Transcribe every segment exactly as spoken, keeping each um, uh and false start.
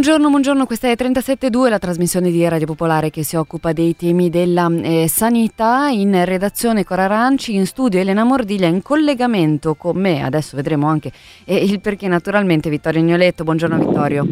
Buongiorno, buongiorno, questa è trentasette e due, la trasmissione di Radio Popolare che si occupa dei temi della eh, sanità. In redazione Cor Aranci, in studio Elena Mordiglia, in collegamento con me, adesso vedremo anche eh, il perché naturalmente, Vittorio Agnoletto. Buongiorno Vittorio.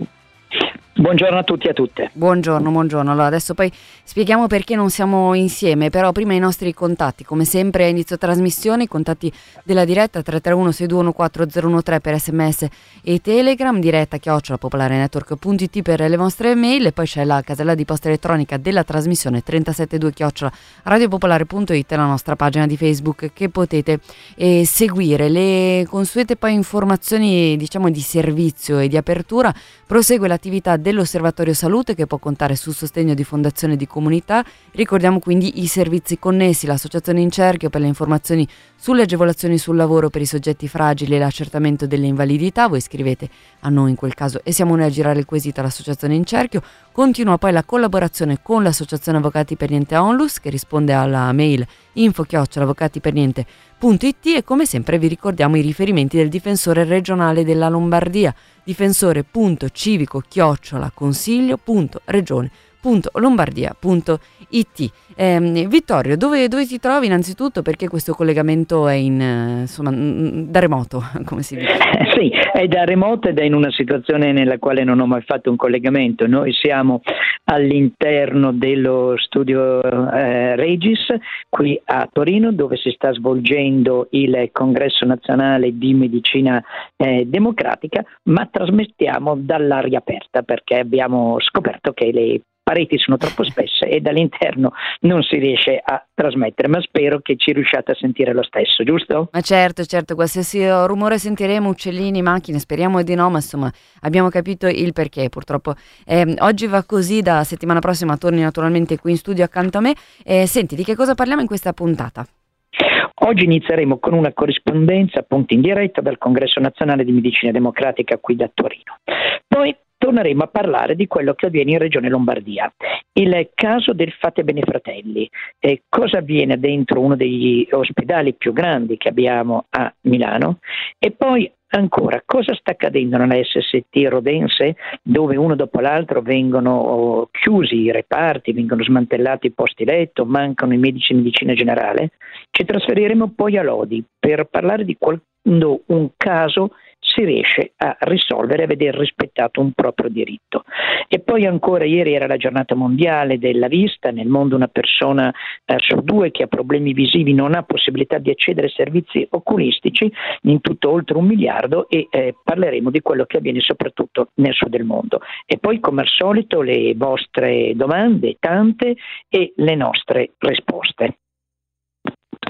Buongiorno a tutti e a tutte. Buongiorno, buongiorno. Allora, adesso poi spieghiamo perché non siamo insieme, però prima i nostri contatti, come sempre a inizio trasmissione, i contatti della diretta tre tre uno sei due uno quattro zero uno tre per sms e telegram, diretta chiocciola popolare network punto it per le vostre mail, e poi c'è la casella di posta elettronica della trasmissione tre sette due chiocciola radiopopolare punto it, la nostra pagina di Facebook che potete eh, seguire. Le consuete poi informazioni, diciamo, di servizio e di apertura. Prosegue l'attività dell'Osservatorio Salute, che può contare sul sostegno di fondazione e di comunità. Ricordiamo quindi i servizi connessi: l'Associazione in Cerchio per le informazioni sulle agevolazioni sul lavoro per i soggetti fragili e l'accertamento delle invalidità. Voi scrivete a noi in quel caso e siamo noi a girare il quesito all'Associazione in Cerchio. Continua poi la collaborazione con l'Associazione Avvocati per niente Onlus, che risponde alla mail info chiocciola avvocati per niente punto it, e come sempre vi ricordiamo i riferimenti del difensore regionale della Lombardia, difensore punto civico chiocciola consiglio punto regione punto lombardia punto it. eh, Vittorio, dove, dove ti trovi innanzitutto, perché questo collegamento è in, insomma, da remoto, come si dice? Sì, è da remoto ed è in una situazione nella quale non ho mai fatto un collegamento. Noi siamo all'interno dello studio eh, Regis qui a Torino, dove si sta svolgendo il congresso nazionale di medicina eh, democratica, ma trasmettiamo dall'aria aperta perché abbiamo scoperto che le pareti sono troppo spesse e dall'interno non si riesce a trasmettere, ma spero che ci riusciate a sentire lo stesso, giusto? Ma certo, certo, qualsiasi rumore sentiremo, uccellini, macchine, speriamo di no, ma insomma abbiamo capito il perché, purtroppo eh, oggi va così. Da settimana prossima torni naturalmente qui in studio accanto a me. Eh, senti, di che cosa parliamo in questa puntata? Oggi inizieremo con una corrispondenza appunto in diretta dal Congresso Nazionale di Medicina Democratica qui da Torino. Poi torneremo a parlare di quello che avviene in Regione Lombardia, il caso del Fatebenefratelli, eh, cosa avviene dentro uno degli ospedali più grandi che abbiamo a Milano, e poi ancora cosa sta accadendo nella S S T Rodense, dove uno dopo l'altro vengono chiusi i reparti, vengono smantellati i posti letto, mancano i medici di medicina generale. Ci trasferiremo poi a Lodi per parlare di quando un caso si riesce a risolvere, a vedere rispettato un proprio diritto. E poi ancora, ieri era la giornata mondiale della vista. Nel mondo una persona eh, su due che ha problemi visivi non ha possibilità di accedere ai servizi oculistici, in tutto oltre un miliardo, e eh, parleremo di quello che avviene soprattutto nel sud del mondo. E poi, come al solito, le vostre domande, tante, e le nostre risposte.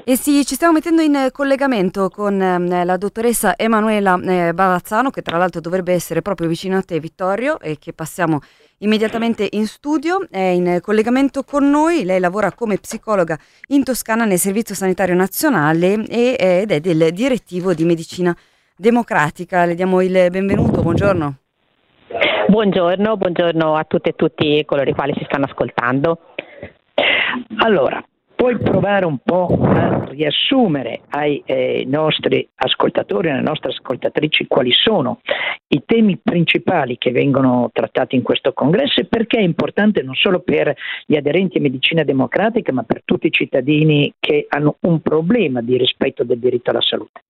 E sì, ci stiamo mettendo in collegamento con eh, la dottoressa Emanuela eh, Bavazzano, che tra l'altro dovrebbe essere proprio vicino a te, Vittorio, e che passiamo immediatamente in studio. È in collegamento con noi. Lei lavora come psicologa in Toscana nel Servizio Sanitario Nazionale e, ed è del direttivo di Medicina Democratica. Le diamo il benvenuto, buongiorno. Buongiorno, buongiorno a tutte e tutti coloro i quali ci stanno ascoltando. Allora, puoi provare un po' a riassumere ai eh, nostri ascoltatori e alle nostre ascoltatrici quali sono i temi principali che vengono trattati in questo congresso e perché è importante non solo per gli aderenti a medicina democratica, ma per tutti i cittadini che hanno un problema di rispetto del diritto alla salute?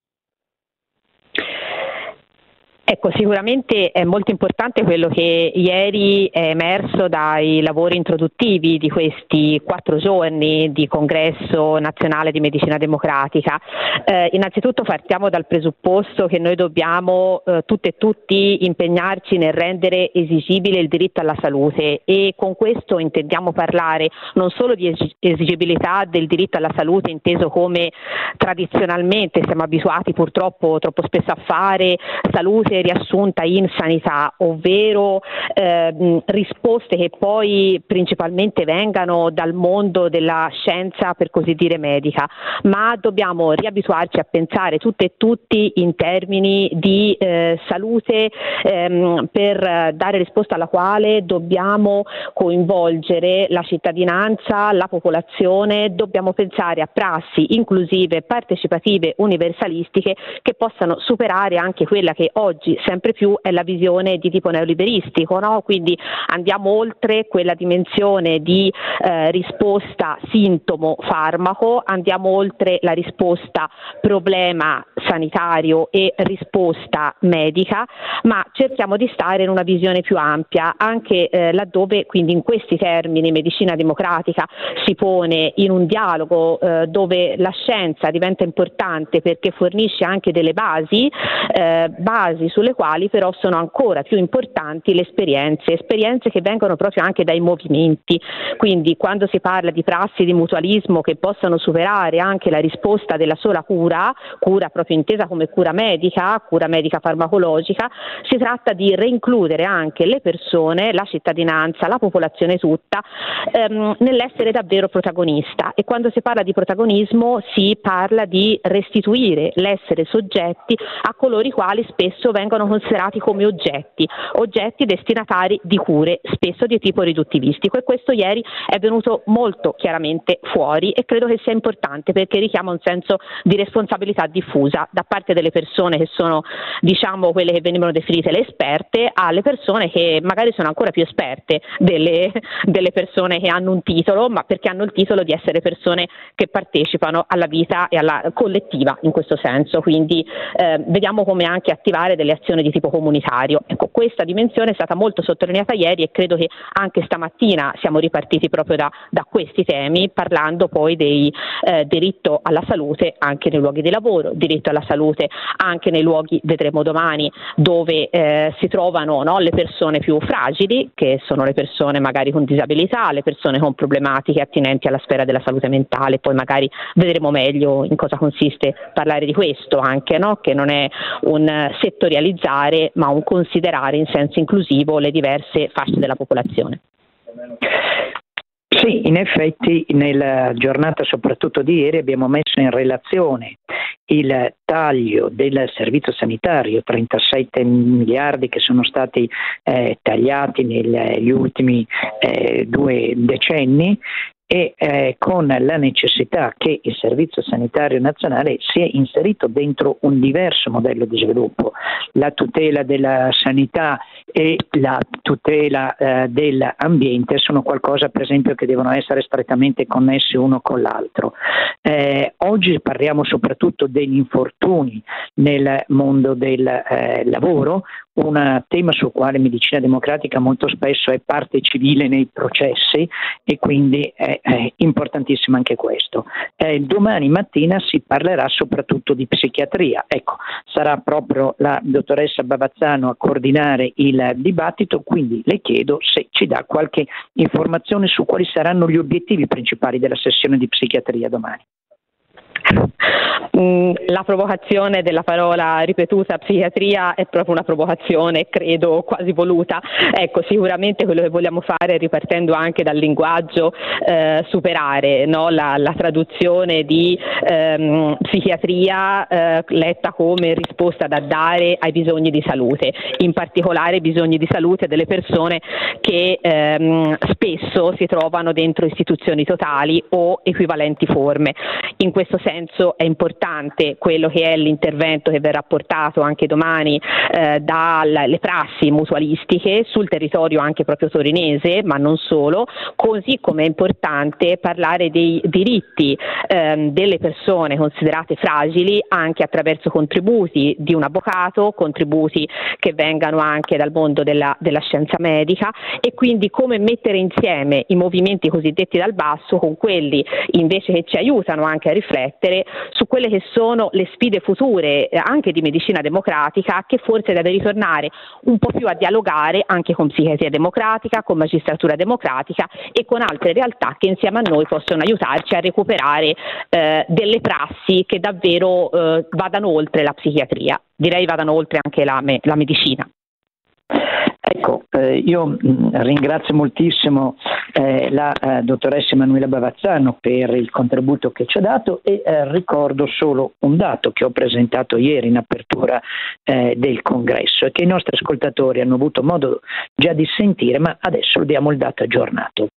Ecco, sicuramente è molto importante quello che ieri è emerso dai lavori introduttivi di questi quattro giorni di Congresso Nazionale di Medicina Democratica. Eh, innanzitutto partiamo dal presupposto che noi dobbiamo eh, tutte e tutti impegnarci nel rendere esigibile il diritto alla salute, e con questo intendiamo parlare non solo di es- esigibilità del diritto alla salute inteso come tradizionalmente siamo abituati purtroppo troppo spesso a fare, salute riassunta in sanità, ovvero ehm, risposte che poi principalmente vengano dal mondo della scienza, per così dire, medica, ma dobbiamo riabituarci a pensare tutte e tutti in termini di eh, salute, ehm, per dare risposta alla quale dobbiamo coinvolgere la cittadinanza, la popolazione. Dobbiamo pensare a prassi inclusive, partecipative, universalistiche, che possano superare anche quella che oggi oggi sempre più è la visione di tipo neoliberistico, no? Quindi andiamo oltre quella dimensione di eh, risposta sintomo-farmaco, andiamo oltre la risposta problema sanitario e risposta medica, ma cerchiamo di stare in una visione più ampia, anche eh, laddove quindi in questi termini medicina democratica si pone in un dialogo eh, dove la scienza diventa importante perché fornisce anche delle basi, eh, basi sulle quali però sono ancora più importanti le esperienze, esperienze che vengono proprio anche dai movimenti. Quindi quando si parla di prassi di mutualismo che possono superare anche la risposta della sola cura, cura proprio intesa come cura medica, cura medica farmacologica, si tratta di reincludere anche le persone, la cittadinanza, la popolazione tutta ehm, nell'essere davvero protagonista, e quando si parla di protagonismo si parla di restituire l'essere soggetti a coloro i quali spesso vengono considerati come oggetti, oggetti destinatari di cure spesso di tipo riduttivistico, e questo ieri è venuto molto chiaramente fuori e credo che sia importante perché richiama un senso di responsabilità diffusa da parte delle persone che sono, diciamo, quelle che venivano definite le esperte alle persone che magari sono ancora più esperte delle, delle persone che hanno un titolo, ma perché hanno il titolo di essere persone che partecipano alla vita e alla collettiva in questo senso. Quindi eh, vediamo come anche attivare delle azioni di tipo comunitario. Ecco, questa dimensione è stata molto sottolineata ieri e credo che anche stamattina siamo ripartiti proprio da, da questi temi, parlando poi del eh, diritto alla salute anche nei luoghi di lavoro, diritto alla salute anche nei luoghi, vedremo domani, dove eh, si trovano, no, le persone più fragili, che sono le persone magari con disabilità, le persone con problematiche attinenti alla sfera della salute mentale. Poi magari vedremo meglio in cosa consiste parlare di questo anche, no? Che non è un settorializzare ma un considerare in senso inclusivo le diverse fasce della popolazione. Sì, in effetti nella giornata soprattutto di ieri abbiamo messo in relazione il taglio del servizio sanitario, trentasette miliardi che sono stati eh, tagliati negli ultimi eh, due decenni, e eh, con la necessità che il servizio sanitario nazionale sia inserito dentro un diverso modello di sviluppo, la tutela della sanità e la tutela eh, dell'ambiente sono qualcosa, per esempio, che devono essere strettamente connessi uno con l'altro. Eh, oggi parliamo soprattutto degli infortuni nel mondo del eh, lavoro, un tema sul quale Medicina Democratica molto spesso è parte civile nei processi, e quindi è, è importantissimo anche questo. Eh, domani mattina si parlerà soprattutto di psichiatria. Ecco, sarà proprio la dottoressa Bavazzano a coordinare il dibattito, quindi le chiedo se ci dà qualche informazione su quali saranno gli obiettivi principali della sessione di psichiatria domani. La provocazione della parola ripetuta psichiatria è proprio una provocazione, credo quasi voluta. Ecco, sicuramente quello che vogliamo fare, ripartendo anche dal linguaggio, eh, superare, no, la, la traduzione di ehm, psichiatria eh, letta come risposta da dare ai bisogni di salute, in particolare bisogni di salute delle persone che ehm, spesso si trovano dentro istituzioni totali o equivalenti forme. In questo senso è importante quello che è l'intervento che verrà portato anche domani eh, dalle prassi mutualistiche sul territorio anche proprio torinese, ma non solo, così come è importante parlare dei diritti ehm, delle persone considerate fragili anche attraverso contributi di un avvocato, contributi che vengano anche dal mondo della, della scienza medica, e quindi come mettere insieme i movimenti cosiddetti dal basso con quelli invece che ci aiutano anche a riflettere su quelle che sono le sfide future eh, anche di medicina democratica, che forse deve ritornare un po' più a dialogare anche con psichiatria democratica, con magistratura democratica e con altre realtà che insieme a noi possono aiutarci a recuperare eh, delle prassi che davvero eh, vadano oltre la psichiatria, direi vadano oltre anche la, me- la medicina. Ecco, eh, io ringrazio moltissimo eh, la eh, dottoressa Emanuela Bavazzano per il contributo che ci ha dato, e eh, ricordo solo un dato che ho presentato ieri in apertura eh, del congresso e che i nostri ascoltatori hanno avuto modo già di sentire, ma adesso diamo il dato aggiornato.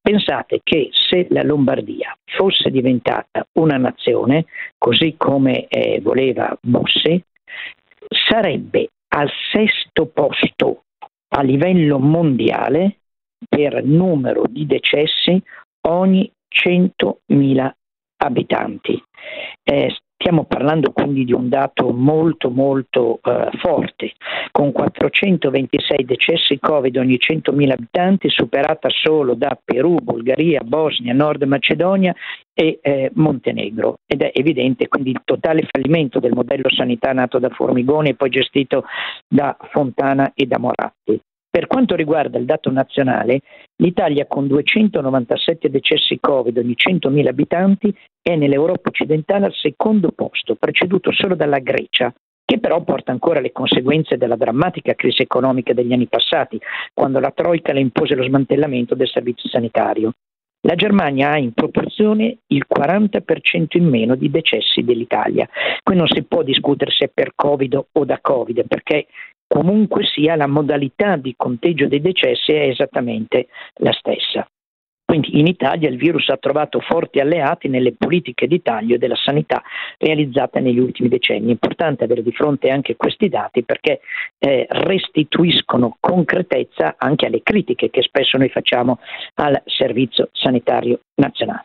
Pensate che se la Lombardia fosse diventata una nazione, così come eh, voleva Bossi, sarebbe al sesto posto a livello mondiale per numero di decessi ogni centomila abitanti. Eh, stiamo parlando quindi di un dato molto molto eh, forte, con quattrocentoventisei decessi Covid ogni centomila abitanti, superata solo da Perù, Bulgaria, Bosnia, Nord Macedonia e eh, Montenegro, ed è evidente quindi il totale fallimento del modello sanità nato da Formigoni e poi gestito da Fontana e da Moratti. Per quanto riguarda il dato nazionale, l'Italia con duecentonovantasette decessi Covid ogni centomila abitanti è nell'Europa occidentale al secondo posto, preceduto solo dalla Grecia, che però porta ancora le conseguenze della drammatica crisi economica degli anni passati, quando la Troika le impose lo smantellamento del servizio sanitario. La Germania ha in proporzione il quaranta per cento in meno di decessi dell'Italia. Qui non si può discutere se per Covid o da Covid, perché comunque sia la modalità di conteggio dei decessi è esattamente la stessa. Quindi in Italia il virus ha trovato forti alleati nelle politiche di taglio della sanità realizzate negli ultimi decenni. È importante avere di fronte anche questi dati, perché eh, restituiscono concretezza anche alle critiche che spesso noi facciamo al Servizio Sanitario Nazionale.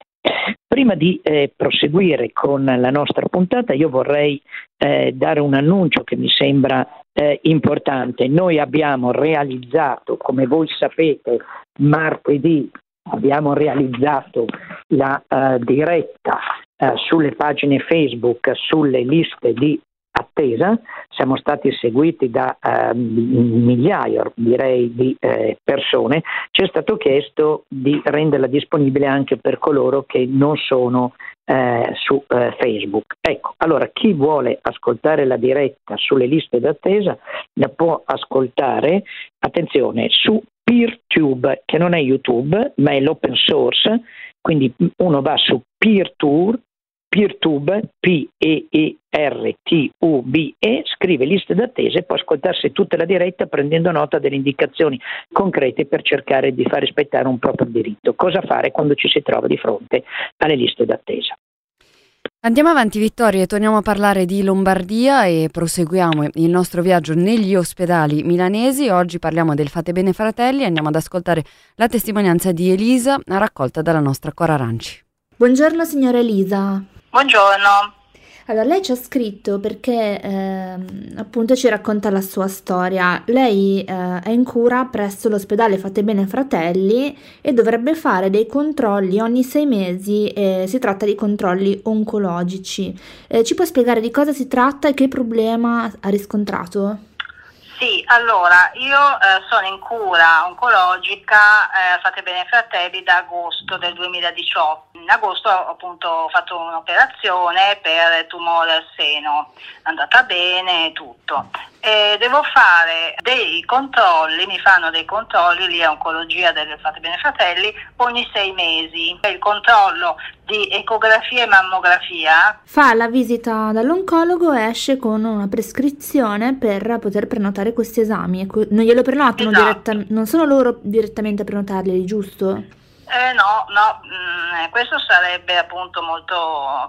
Prima di eh, proseguire con la nostra puntata, io vorrei eh, dare un annuncio che mi sembra eh, importante. Noi abbiamo realizzato, come voi sapete, martedì abbiamo realizzato la eh, diretta eh, sulle pagine Facebook sulle liste di attesa. Siamo stati seguiti da eh, migliaia, direi, di eh, persone. Ci è stato chiesto di renderla disponibile anche per coloro che non sono eh, su eh, Facebook. Ecco, allora chi vuole ascoltare la diretta sulle liste d'attesa la può ascoltare, attenzione, su PeerTube, che non è YouTube ma è l'open source, quindi uno va su PeerTube, PeerTube, P E E R T U B E, scrive liste d'attesa e può ascoltarsi tutta la diretta prendendo nota delle indicazioni concrete per cercare di far rispettare un proprio diritto. Cosa fare quando ci si trova di fronte alle liste d'attesa? Andiamo avanti, Vittorio, e torniamo a parlare di Lombardia e proseguiamo il nostro viaggio negli ospedali milanesi. Oggi parliamo del Fatebenefratelli e andiamo ad ascoltare la testimonianza di Elisa, raccolta dalla nostra Cor Aranci. Buongiorno signora Elisa. Buongiorno. Allora, lei ci ha scritto perché eh, appunto ci racconta la sua storia. Lei eh, è in cura presso l'ospedale Fatebenefratelli e dovrebbe fare dei controlli ogni sei mesi. Eh, si tratta di controlli oncologici. Eh, ci può spiegare di cosa si tratta e che problema ha riscontrato? Sì, allora, io eh, sono in cura oncologica a eh, Fatebenefratelli da agosto del duemiladiciotto. In agosto appunto ho fatto un'operazione per tumore al seno, è andata bene tutto. E devo fare dei controlli, mi fanno dei controlli lì a oncologia del Fatebenefratelli ogni sei mesi. Il controllo di ecografia e mammografia. Fa la visita dall'oncologo e esce con una prescrizione per poter prenotare questi esami. Non glielo prenotano, esatto. direttamente, non sono loro direttamente a prenotarli, giusto? Eh, no, no, mh, questo sarebbe appunto molto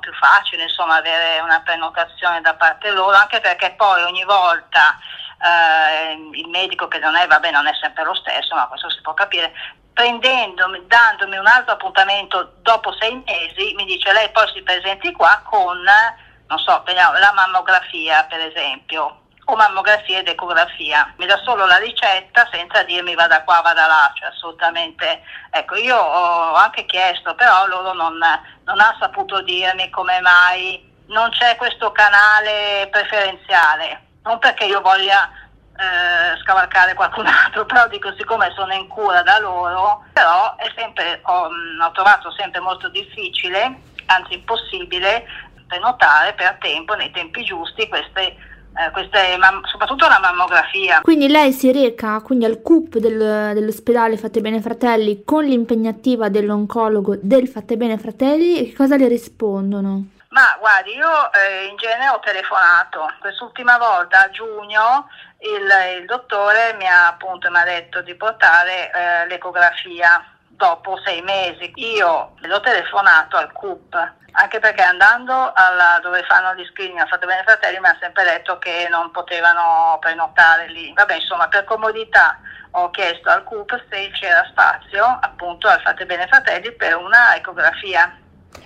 più facile, insomma, avere una prenotazione da parte loro, anche perché poi ogni volta eh, il medico, che non è, vabbè, non è sempre lo stesso, ma questo si può capire, prendendomi, dandomi un altro appuntamento dopo sei mesi, mi dice: lei poi si presenti qua con, non so, la mammografia per esempio, o mammografia ed ecografia, mi dà solo la ricetta senza dirmi vada qua, vada là, cioè assolutamente. Ecco, io ho anche chiesto, però loro non, non hanno saputo dirmi come mai non c'è questo canale preferenziale, non perché io voglia eh, scavalcare qualcun altro, però dico, siccome sono in cura da loro, però è sempre, ho, ho trovato sempre molto difficile, anzi impossibile, prenotare per tempo, nei tempi giusti, queste Eh, questa è mam- soprattutto la mammografia. Quindi lei si reca quindi al C U P del, dell'ospedale Fatebenefratelli con l'impegnativa dell'oncologo del Fatebenefratelli, e che cosa le rispondono? Ma guardi, io eh, in genere ho telefonato. Quest'ultima volta a giugno il, il dottore mi ha appunto mi ha detto di portare eh, l'ecografia dopo sei mesi. Io l'ho telefonato al C U P, anche perché andando alla, dove fanno gli screening a Fatebenefratelli, mi ha sempre detto che non potevano prenotare lì. Vabbè, insomma, per comodità ho chiesto al C U P se c'era spazio appunto al Fatebenefratelli per una ecografia.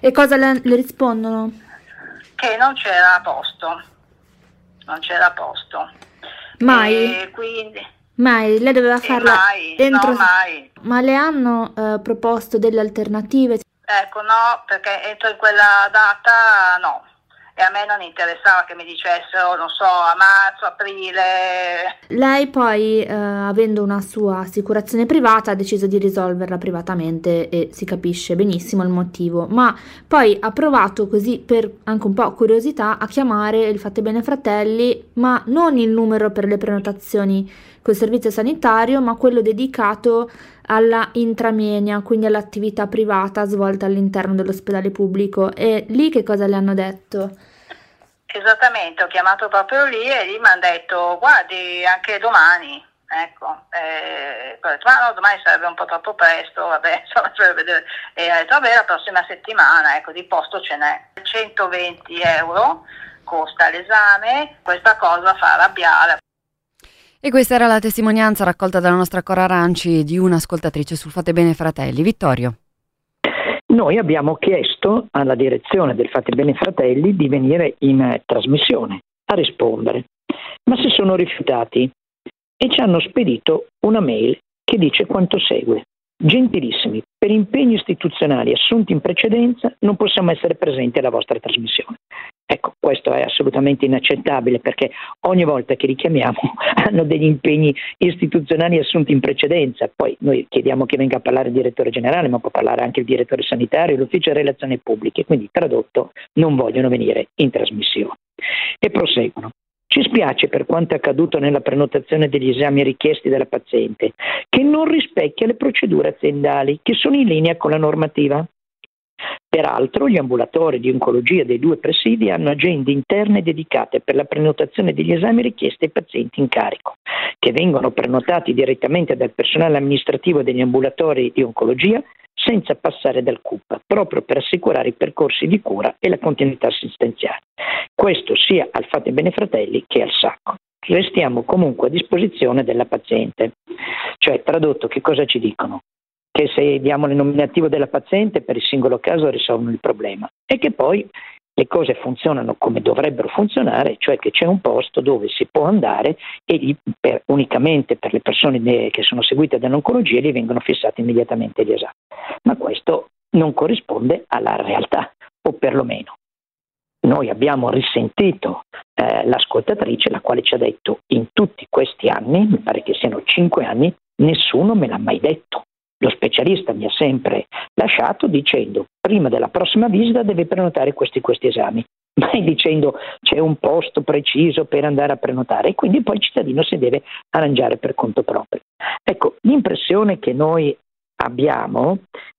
E cosa le, le rispondono? Che non c'era posto, non c'era posto. Mai? E quindi... Mai, lei doveva farla mai, dentro... No, mai. Ma le hanno eh, proposto delle alternative? Ecco, no, perché entro in quella data no. E a me non interessava che mi dicessero, non so, a marzo, aprile... Lei poi, eh, avendo una sua assicurazione privata, ha deciso di risolverla privatamente e si capisce benissimo il motivo. Ma poi ha provato, così per anche un po' curiosità, a chiamare il Fatebenefratelli, ma non il numero per le prenotazioni col servizio sanitario, ma quello dedicato alla intramenia, quindi all'attività privata svolta all'interno dell'ospedale pubblico. E lì che cosa le hanno detto? Esattamente, ho chiamato proprio lì e lì mi hanno detto guardi anche domani, ecco, eh, ma no, domani sarebbe un po' troppo presto, vabbè, insomma, cioè, vedere. E ho detto vabbè, la prossima settimana, ecco, di posto ce n'è. centoventi euro costa l'esame, questa cosa fa arrabbiare. E questa era la testimonianza raccolta dalla nostra Cor Aranci di un'ascoltatrice sul Fatebenefratelli. Vittorio. Noi abbiamo chiesto alla direzione del Fatebenefratelli di venire in trasmissione a rispondere, ma si sono rifiutati e ci hanno spedito una mail che dice quanto segue. Gentilissimi, per impegni istituzionali assunti in precedenza non possiamo essere presenti alla vostra trasmissione. Ecco, questo è assolutamente inaccettabile perché ogni volta che richiamiamo hanno degli impegni istituzionali assunti in precedenza. Poi noi chiediamo che venga a parlare il direttore generale, ma può parlare anche il direttore sanitario, l'ufficio relazioni pubbliche, quindi tradotto non vogliono venire in trasmissione. E proseguono. Ci spiace per quanto è accaduto nella prenotazione degli esami richiesti dalla paziente, che non rispecchia le procedure aziendali che sono in linea con la normativa. Peraltro gli ambulatori di oncologia dei due presidi hanno agende interne dedicate per la prenotazione degli esami richiesti ai pazienti in carico, che vengono prenotati direttamente dal personale amministrativo degli ambulatori di oncologia senza passare dal C U P, proprio per assicurare i percorsi di cura e la continuità assistenziale. Questo sia al Fatebenefratelli che al sacco. Restiamo comunque a disposizione della paziente. Cioè, tradotto, che cosa ci dicono? Che se diamo il nominativo della paziente per il singolo caso risolvono il problema e che poi le cose funzionano come dovrebbero funzionare, cioè che c'è un posto dove si può andare e per, unicamente per le persone che sono seguite dall'oncologia gli vengono fissati immediatamente gli esami. Ma questo non corrisponde alla realtà, o perlomeno noi abbiamo risentito eh, l'ascoltatrice, la quale ci ha detto in tutti questi anni, mi pare che siano cinque anni, nessuno me l'ha mai detto. Lo specialista mi ha sempre lasciato dicendo prima della prossima visita deve prenotare questi questi esami, mai dicendo c'è un posto preciso per andare a prenotare e quindi poi il cittadino si deve arrangiare per conto proprio. Ecco, l'impressione che noi abbiamo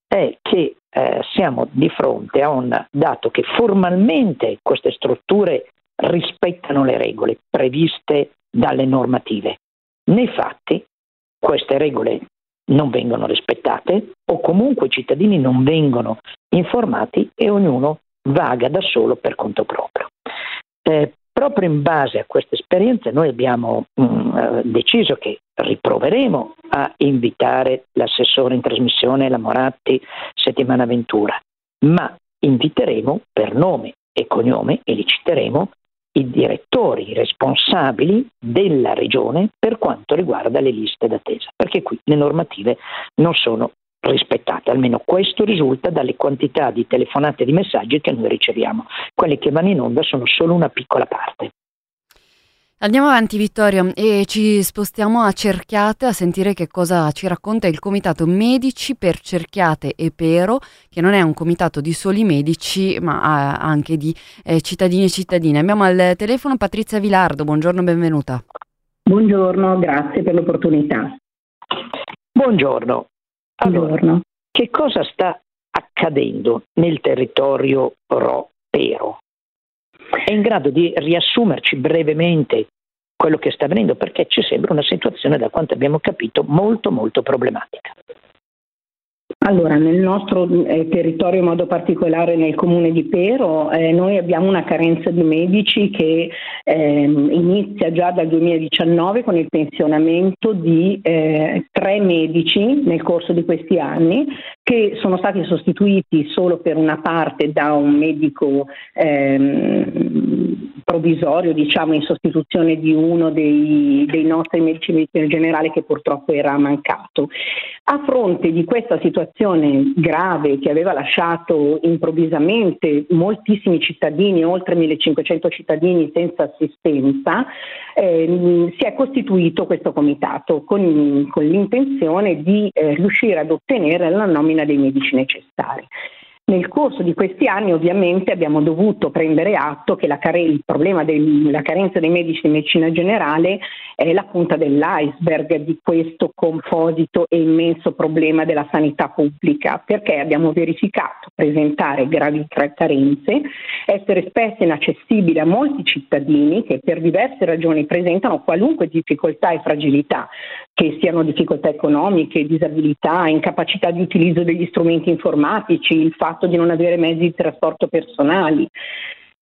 è che eh, siamo di fronte a un dato che formalmente queste strutture rispettano le regole previste dalle normative. Nei fatti queste regole non vengono rispettate o comunque i cittadini non vengono informati e ognuno vaga da solo per conto proprio. Eh, proprio in base a questa esperienza noi abbiamo mh, deciso che riproveremo a invitare l'assessore in trasmissione, la Moratti, settimana Ventura, ma inviteremo per nome e cognome e li citeremo i direttori responsabili della regione per quanto riguarda le liste d'attesa, perché qui le normative non sono rispettate, almeno questo risulta dalle quantità di telefonate e di messaggi che noi riceviamo. Quelli che vanno in onda sono solo una piccola parte. Andiamo avanti, Vittorio, e ci spostiamo a Cerchiate a sentire che cosa ci racconta il comitato medici per Cerchiate e Pero, che non è un comitato di soli medici ma anche di eh, cittadini e cittadine. Abbiamo al telefono Patrizia Vilardo, buongiorno e benvenuta. Buongiorno, grazie per l'opportunità. Buongiorno. Allora, buongiorno. Che cosa sta accadendo nel territorio Ro-Pero? È in grado di riassumerci brevemente quello che sta avvenendo, perché ci sembra una situazione, da quanto abbiamo capito, molto molto problematica. Allora, nel nostro eh, territorio, in modo particolare nel comune di Pero, eh, noi abbiamo una carenza di medici che eh, inizia già dal duemiladiciannove con il pensionamento di eh, tre medici nel corso di questi anni, che sono stati sostituiti solo per una parte da un medico ehm, provvisorio, diciamo in sostituzione di uno dei, dei nostri medici di medicina generale che purtroppo era mancato. A fronte di questa situazione grave che aveva lasciato improvvisamente moltissimi cittadini, oltre millecinquecento cittadini senza assistenza, ehm, si è costituito questo comitato con, con l'intenzione di eh, riuscire ad ottenere la nomina dei medici necessari. Nel corso di questi anni ovviamente abbiamo dovuto prendere atto che la care- il problema della carenza dei medici di medicina generale è la punta dell'iceberg di questo composito e immenso problema della sanità pubblica, perché abbiamo verificato presentare gravi carenze, essere spesso inaccessibile a molti cittadini che per diverse ragioni presentano qualunque difficoltà e fragilità, che siano difficoltà economiche, disabilità, incapacità di utilizzo degli strumenti informatici, il fatto di non avere mezzi di trasporto personali.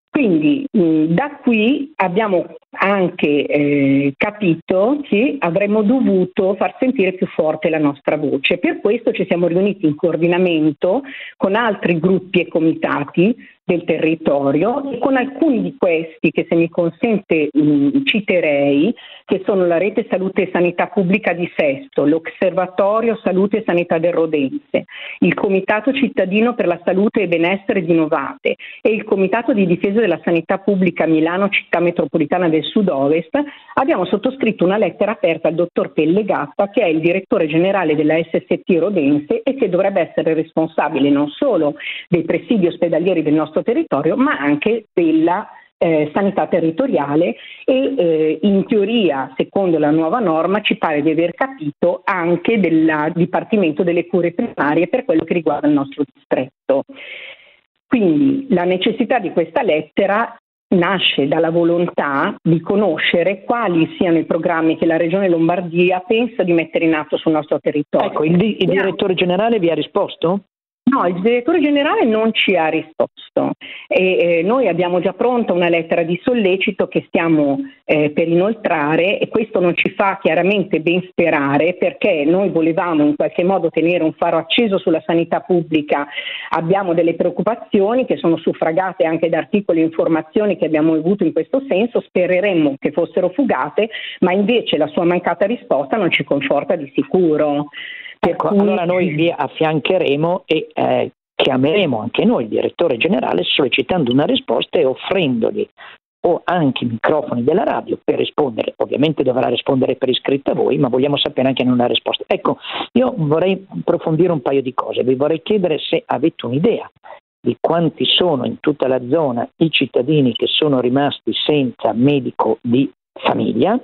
Quindi mh, da qui abbiamo anche eh, capito che avremmo dovuto far sentire più forte la nostra voce. Per questo ci siamo riuniti in coordinamento con altri gruppi e comitati del territorio e con alcuni di questi che, se mi consente, mh, citerei, che sono la Rete Salute e Sanità Pubblica di Sesto, l'Osservatorio Salute e Sanità del Rodense, il Comitato Cittadino per la Salute e Benessere di Novate e il Comitato di Difesa della Sanità Pubblica Milano Città Metropolitana del Sud-Ovest. Abbiamo sottoscritto una lettera aperta al dottor Pellegatta, che è il direttore generale della S S T Rodense e che dovrebbe essere responsabile non solo dei presidi ospedalieri del nostro territorio, ma anche della eh, sanità territoriale e eh, in teoria, secondo la nuova norma, ci pare di aver capito anche del Dipartimento delle Cure Primarie per quello che riguarda il nostro distretto. Quindi la necessità di questa lettera nasce dalla volontà di conoscere quali siano i programmi che la Regione Lombardia pensa di mettere in atto sul nostro territorio. Ecco, il, di- il direttore generale vi ha risposto? No, il direttore generale non ci ha risposto e eh, noi abbiamo già pronta una lettera di sollecito che stiamo eh, per inoltrare, e questo non ci fa chiaramente ben sperare, perché noi volevamo in qualche modo tenere un faro acceso sulla sanità pubblica. Abbiamo delle preoccupazioni che sono suffragate anche da articoli e informazioni che abbiamo avuto in questo senso, spereremmo che fossero fugate, ma invece la sua mancata risposta non ci conforta di sicuro. Ecco, allora noi vi affiancheremo e eh, chiameremo anche noi il direttore generale sollecitando una risposta e offrendogli o anche i microfoni della radio per rispondere. Ovviamente dovrà rispondere per iscritto a voi, ma vogliamo sapere anche una risposta. Ecco, io vorrei approfondire un paio di cose, vi vorrei chiedere se avete un'idea di quanti sono in tutta la zona i cittadini che sono rimasti senza medico di famiglia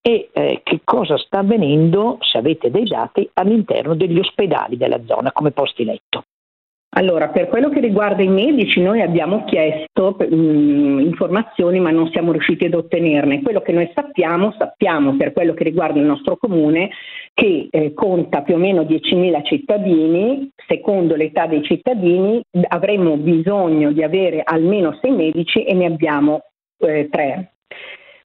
e eh, che cosa sta avvenendo, se avete dei dati, all'interno degli ospedali della zona come posti letto. Allora, per quello che riguarda i medici, noi abbiamo chiesto mh, informazioni, ma non siamo riusciti ad ottenerne. Quello che noi sappiamo, sappiamo per quello che riguarda il nostro comune, che eh, conta più o meno diecimila cittadini. Secondo l'età dei cittadini avremmo bisogno di avere almeno sei medici e ne abbiamo eh, tre.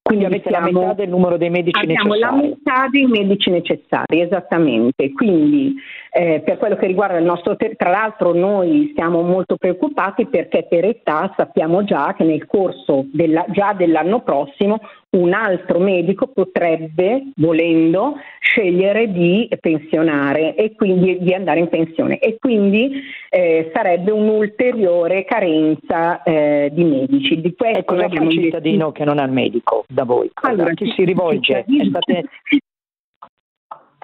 Quindi avete siamo, la metà del numero dei medici abbiamo necessari. Abbiamo la metà dei medici necessari, esattamente. Quindi eh, per quello che riguarda il nostro ter- tra l'altro noi siamo molto preoccupati, perché per età sappiamo già che nel corso della, già dell'anno prossimo un altro medico potrebbe, volendo, scegliere di pensionare e quindi di andare in pensione, e quindi eh, sarebbe un'ulteriore carenza eh, di medici. Di questo e cosa fa il cittadino detto... che non ha il medico da voi? Allora, chi si rivolge? È state...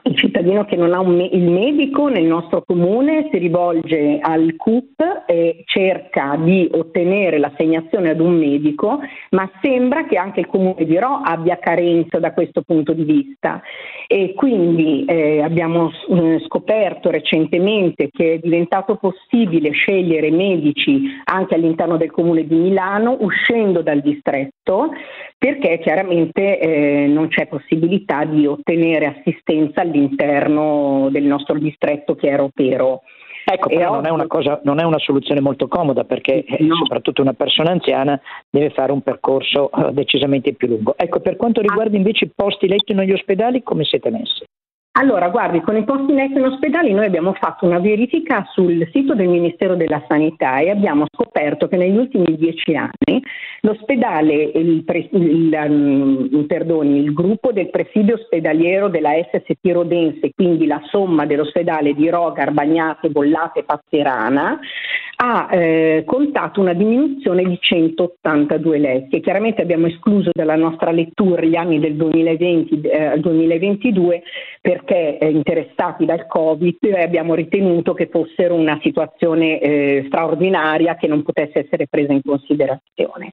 Il cittadino che non ha un me- il medico nel nostro comune si rivolge al C U P e cerca di ottenere l'assegnazione ad un medico, ma sembra che anche il comune di Rho abbia carenza da questo punto di vista, e quindi eh, abbiamo eh, scoperto recentemente che è diventato possibile scegliere medici anche all'interno del comune di Milano, uscendo dal distretto, perché chiaramente eh, non c'è possibilità di ottenere assistenza all'interno del nostro distretto che era Opero. Ecco, però non è una cosa, non è una soluzione molto comoda, perché no. soprattutto una persona anziana deve fare un percorso decisamente più lungo. Ecco, per quanto riguarda invece i posti letto negli ospedali, come siete messi? Allora, guardi, con i posti letto in ospedali noi abbiamo fatto una verifica sul sito del Ministero della Sanità e abbiamo scoperto che negli ultimi dieci anni l'ospedale, il, pre, il, il, perdoni, il gruppo del presidio ospedaliero della S S T Rodense, quindi la somma dell'ospedale di Roga, Arbagnate, Bollate e Passerana, ha eh, contato una diminuzione di centottantadue letti, e chiaramente abbiamo escluso dalla nostra lettura gli anni del duemilaventi al eh, duemilaventidue perché eh, interessati dal Covid, e abbiamo ritenuto che fossero una situazione eh, straordinaria che non potesse essere presa in considerazione.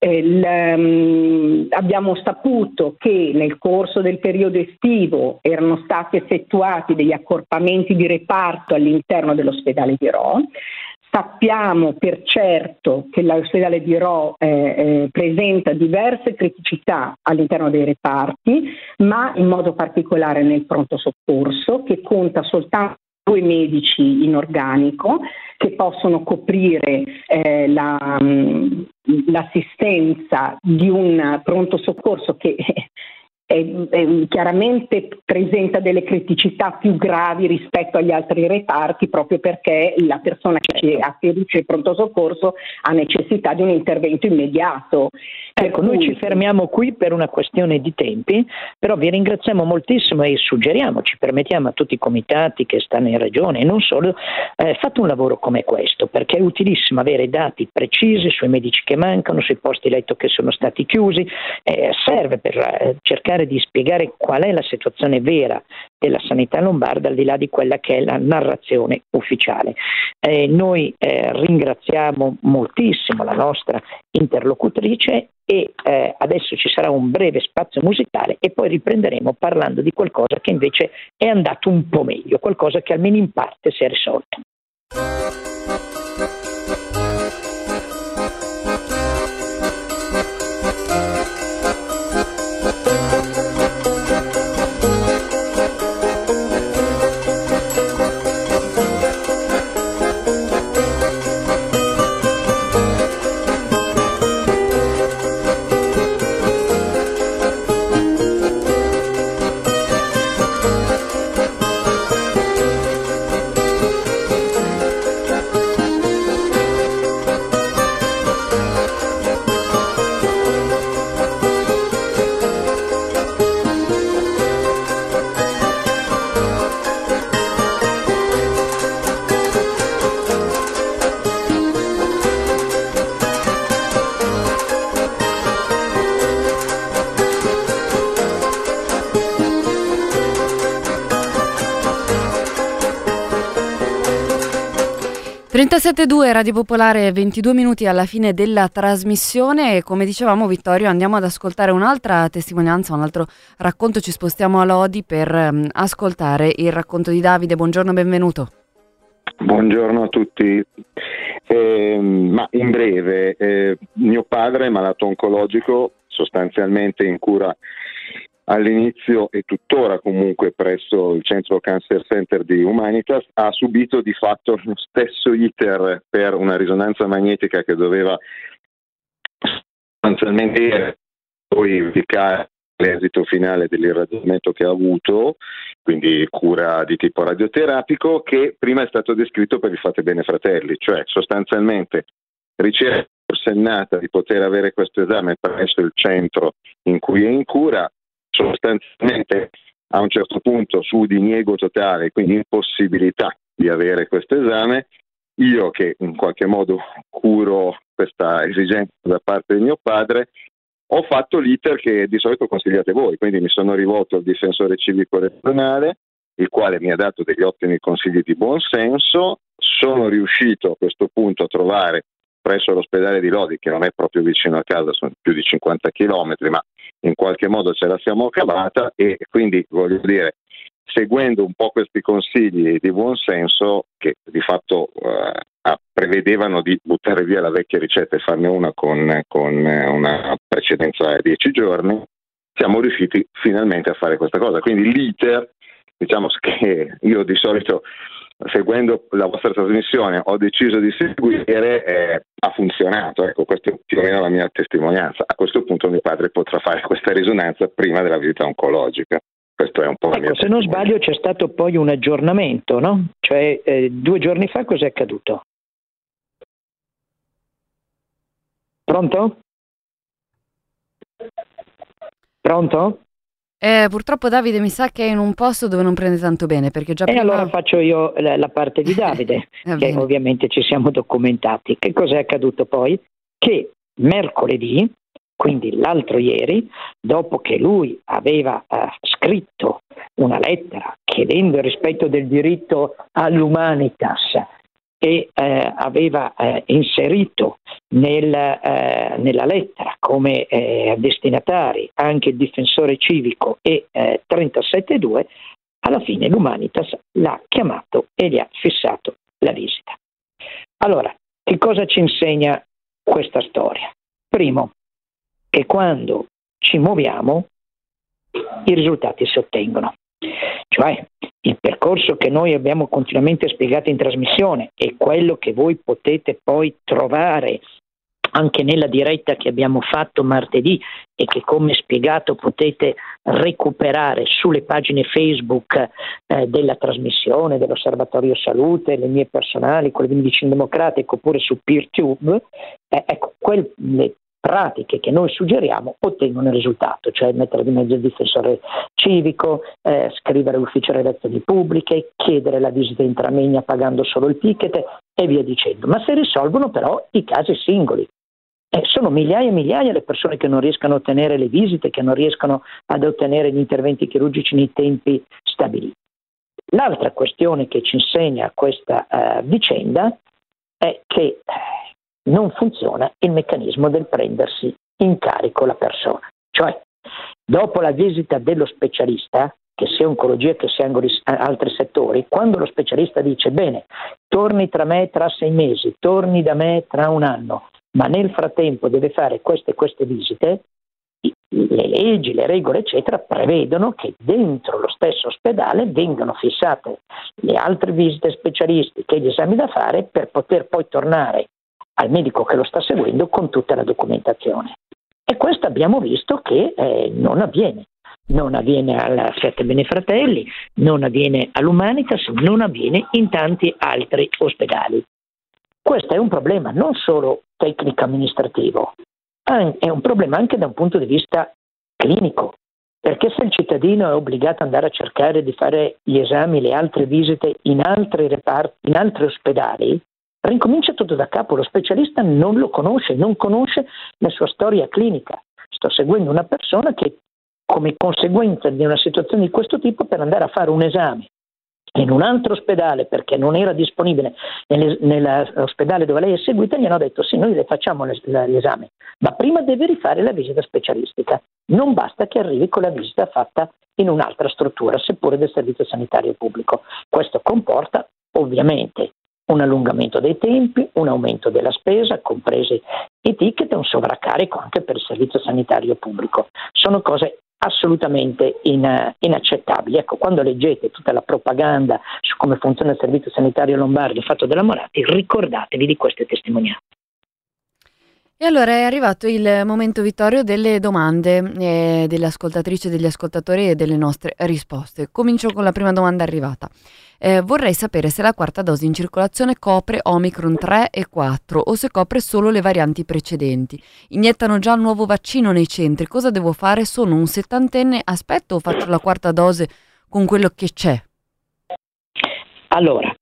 Il, um, abbiamo saputo che nel corso del periodo estivo erano stati effettuati degli accorpamenti di reparto all'interno dell'ospedale di Rho. Sappiamo per certo che l'ospedale di Rho eh, eh, presenta diverse criticità all'interno dei reparti, ma in modo particolare nel pronto soccorso, che conta soltanto due medici in organico che possono coprire eh, la, mh, l'assistenza di un pronto soccorso che è, è, chiaramente presenta delle criticità più gravi rispetto agli altri reparti, proprio perché la persona che afferisce il pronto soccorso ha necessità di un intervento immediato. Ecco, noi ci fermiamo qui per una questione di tempi, però vi ringraziamo moltissimo e suggeriamo, ci permettiamo a tutti i comitati che stanno in regione e non solo, eh, fate un lavoro come questo, perché è utilissimo avere dati precisi sui medici che mancano, sui posti letto che sono stati chiusi, eh, serve per eh, cercare di spiegare qual è la situazione vera della sanità lombarda al di là di quella che è la narrazione ufficiale. Eh, noi eh, ringraziamo moltissimo la nostra interlocutrice e eh, adesso ci sarà un breve spazio musicale e poi riprenderemo parlando di qualcosa che invece è andato un po' meglio, qualcosa che almeno in parte si è risolto. trentasette e due Radio Popolare, ventidue minuti alla fine della trasmissione e come dicevamo Vittorio andiamo ad ascoltare un'altra testimonianza, un altro racconto, ci spostiamo a Lodi per um, ascoltare il racconto di Davide. Buongiorno, benvenuto. Buongiorno a tutti, eh, ma in breve, eh, mio padre è malato oncologico, sostanzialmente in cura all'inizio e tuttora comunque presso il Centro Cancer Center di Humanitas, ha subito di fatto lo stesso iter per una risonanza magnetica che doveva sostanzialmente poi verificare l'esito finale dell'irraggiamento che ha avuto, quindi cura di tipo radioterapico, che prima è stato descritto per il Fatebenefratelli, cioè sostanzialmente ricerca forsennata di poter avere questo esame presso il centro in cui è in cura, sostanzialmente a un certo punto su diniego totale, quindi impossibilità di avere questo esame. Io che in qualche modo curo questa esigenza da parte di mio padre, ho fatto l'iter che di solito consigliate voi, quindi mi sono rivolto al difensore civico regionale, il quale mi ha dato degli ottimi consigli di buonsenso. Sono riuscito a questo punto a trovare presso l'ospedale di Lodi, che non è proprio vicino a casa, sono più di cinquanta chilometri, ma in qualche modo ce la siamo cavata, e quindi voglio dire, seguendo un po' questi consigli di buonsenso che di fatto eh, prevedevano di buttare via la vecchia ricetta e farne una con, con una precedenza a dieci giorni, siamo riusciti finalmente a fare questa cosa. Quindi l'iter Diciamo che io di solito, seguendo la vostra trasmissione, ho deciso di seguire e ha funzionato. Ecco, questa è più o meno la mia testimonianza. A questo punto mio padre potrà fare questa risonanza prima della visita oncologica. Questo è un po' la mia, ecco, se non sbaglio c'è stato poi un aggiornamento, no? Cioè eh, due giorni fa cos'è accaduto? Pronto? Pronto? Eh, purtroppo Davide mi sa che è in un posto dove non prende tanto bene, perché già prima... E allora faccio io la, la parte di Davide, che bene. Ovviamente ci siamo documentati. Che cos'è accaduto poi? Che mercoledì, quindi l'altro ieri, dopo che lui aveva eh, scritto una lettera chiedendo il rispetto del diritto all'Humanitas e eh, aveva eh, inserito nel, eh, nella lettera come eh, destinatari anche il difensore civico e eh, trentasette due, alla fine l'Humanitas l'ha chiamato e gli ha fissato la visita. Allora, che cosa ci insegna questa storia? Primo, che quando ci muoviamo i risultati si ottengono. Cioè, il percorso che noi abbiamo continuamente spiegato in trasmissione e quello che voi potete poi trovare anche nella diretta che abbiamo fatto martedì e che, come spiegato, potete recuperare sulle pagine Facebook eh, della trasmissione, dell'Osservatorio Salute, le mie personali, quelle di Medicina Democratica, oppure su PeerTube, eh, ecco, quelle pratiche che noi suggeriamo ottengono il risultato, cioè mettere di mezzo il difensore civico, eh, scrivere all'ufficio relazioni pubbliche, chiedere la visita intramoenia pagando solo il ticket e via dicendo. Ma si risolvono però i casi singoli. Eh, sono migliaia e migliaia le persone che non riescono a ottenere le visite, che non riescono ad ottenere gli interventi chirurgici nei tempi stabiliti. L'altra questione che ci insegna questa eh, vicenda è che non funziona il meccanismo del prendersi in carico la persona. Cioè, dopo la visita dello specialista, che sia oncologia, che sia altri settori, quando lo specialista dice: bene, torni tra me tra sei mesi, torni da me tra un anno, ma nel frattempo deve fare queste e queste visite, le leggi, le regole, eccetera, prevedono che dentro lo stesso ospedale vengano fissate le altre visite specialistiche e gli esami da fare per poter poi tornare al medico che lo sta seguendo con tutta la documentazione. E questo abbiamo visto che eh, non avviene. Non avviene alla Fatebenefratelli, non avviene all'Humanitas, non avviene in tanti altri ospedali. Questo è un problema non solo tecnico-amministrativo, è un problema anche da un punto di vista clinico, perché se il cittadino è obbligato ad andare a cercare di fare gli esami, le altre visite in altri reparti, in altri ospedali, ricomincia tutto da capo, lo specialista non lo conosce, non conosce la sua storia clinica. Sto seguendo una persona che, come conseguenza di una situazione di questo tipo, per andare a fare un esame in un altro ospedale, perché non era disponibile nell'ospedale dove lei è seguita, gli hanno detto: sì, noi le facciamo l'esame, ma prima deve rifare la visita specialistica, non basta che arrivi con la visita fatta in un'altra struttura, seppure del servizio sanitario pubblico. Questo comporta ovviamente un allungamento dei tempi, un aumento della spesa, compresi i ticket, e un sovraccarico anche per il servizio sanitario pubblico. Sono cose assolutamente in, inaccettabili. Ecco, quando leggete tutta la propaganda su come funziona il servizio sanitario lombardo fatto dalla Moratti, ricordatevi di queste testimonianze. E allora è arrivato il momento, Vittorio, delle domande eh, delle ascoltatrici, degli ascoltatori e delle nostre risposte. Comincio con la prima domanda arrivata. Eh, vorrei sapere se la quarta dose in circolazione copre Omicron tre e quattro o se copre solo le varianti precedenti. Iniettano già il nuovo vaccino nei centri. Cosa devo fare? Sono un settantenne, aspetto o faccio la quarta dose con quello che c'è? Allora,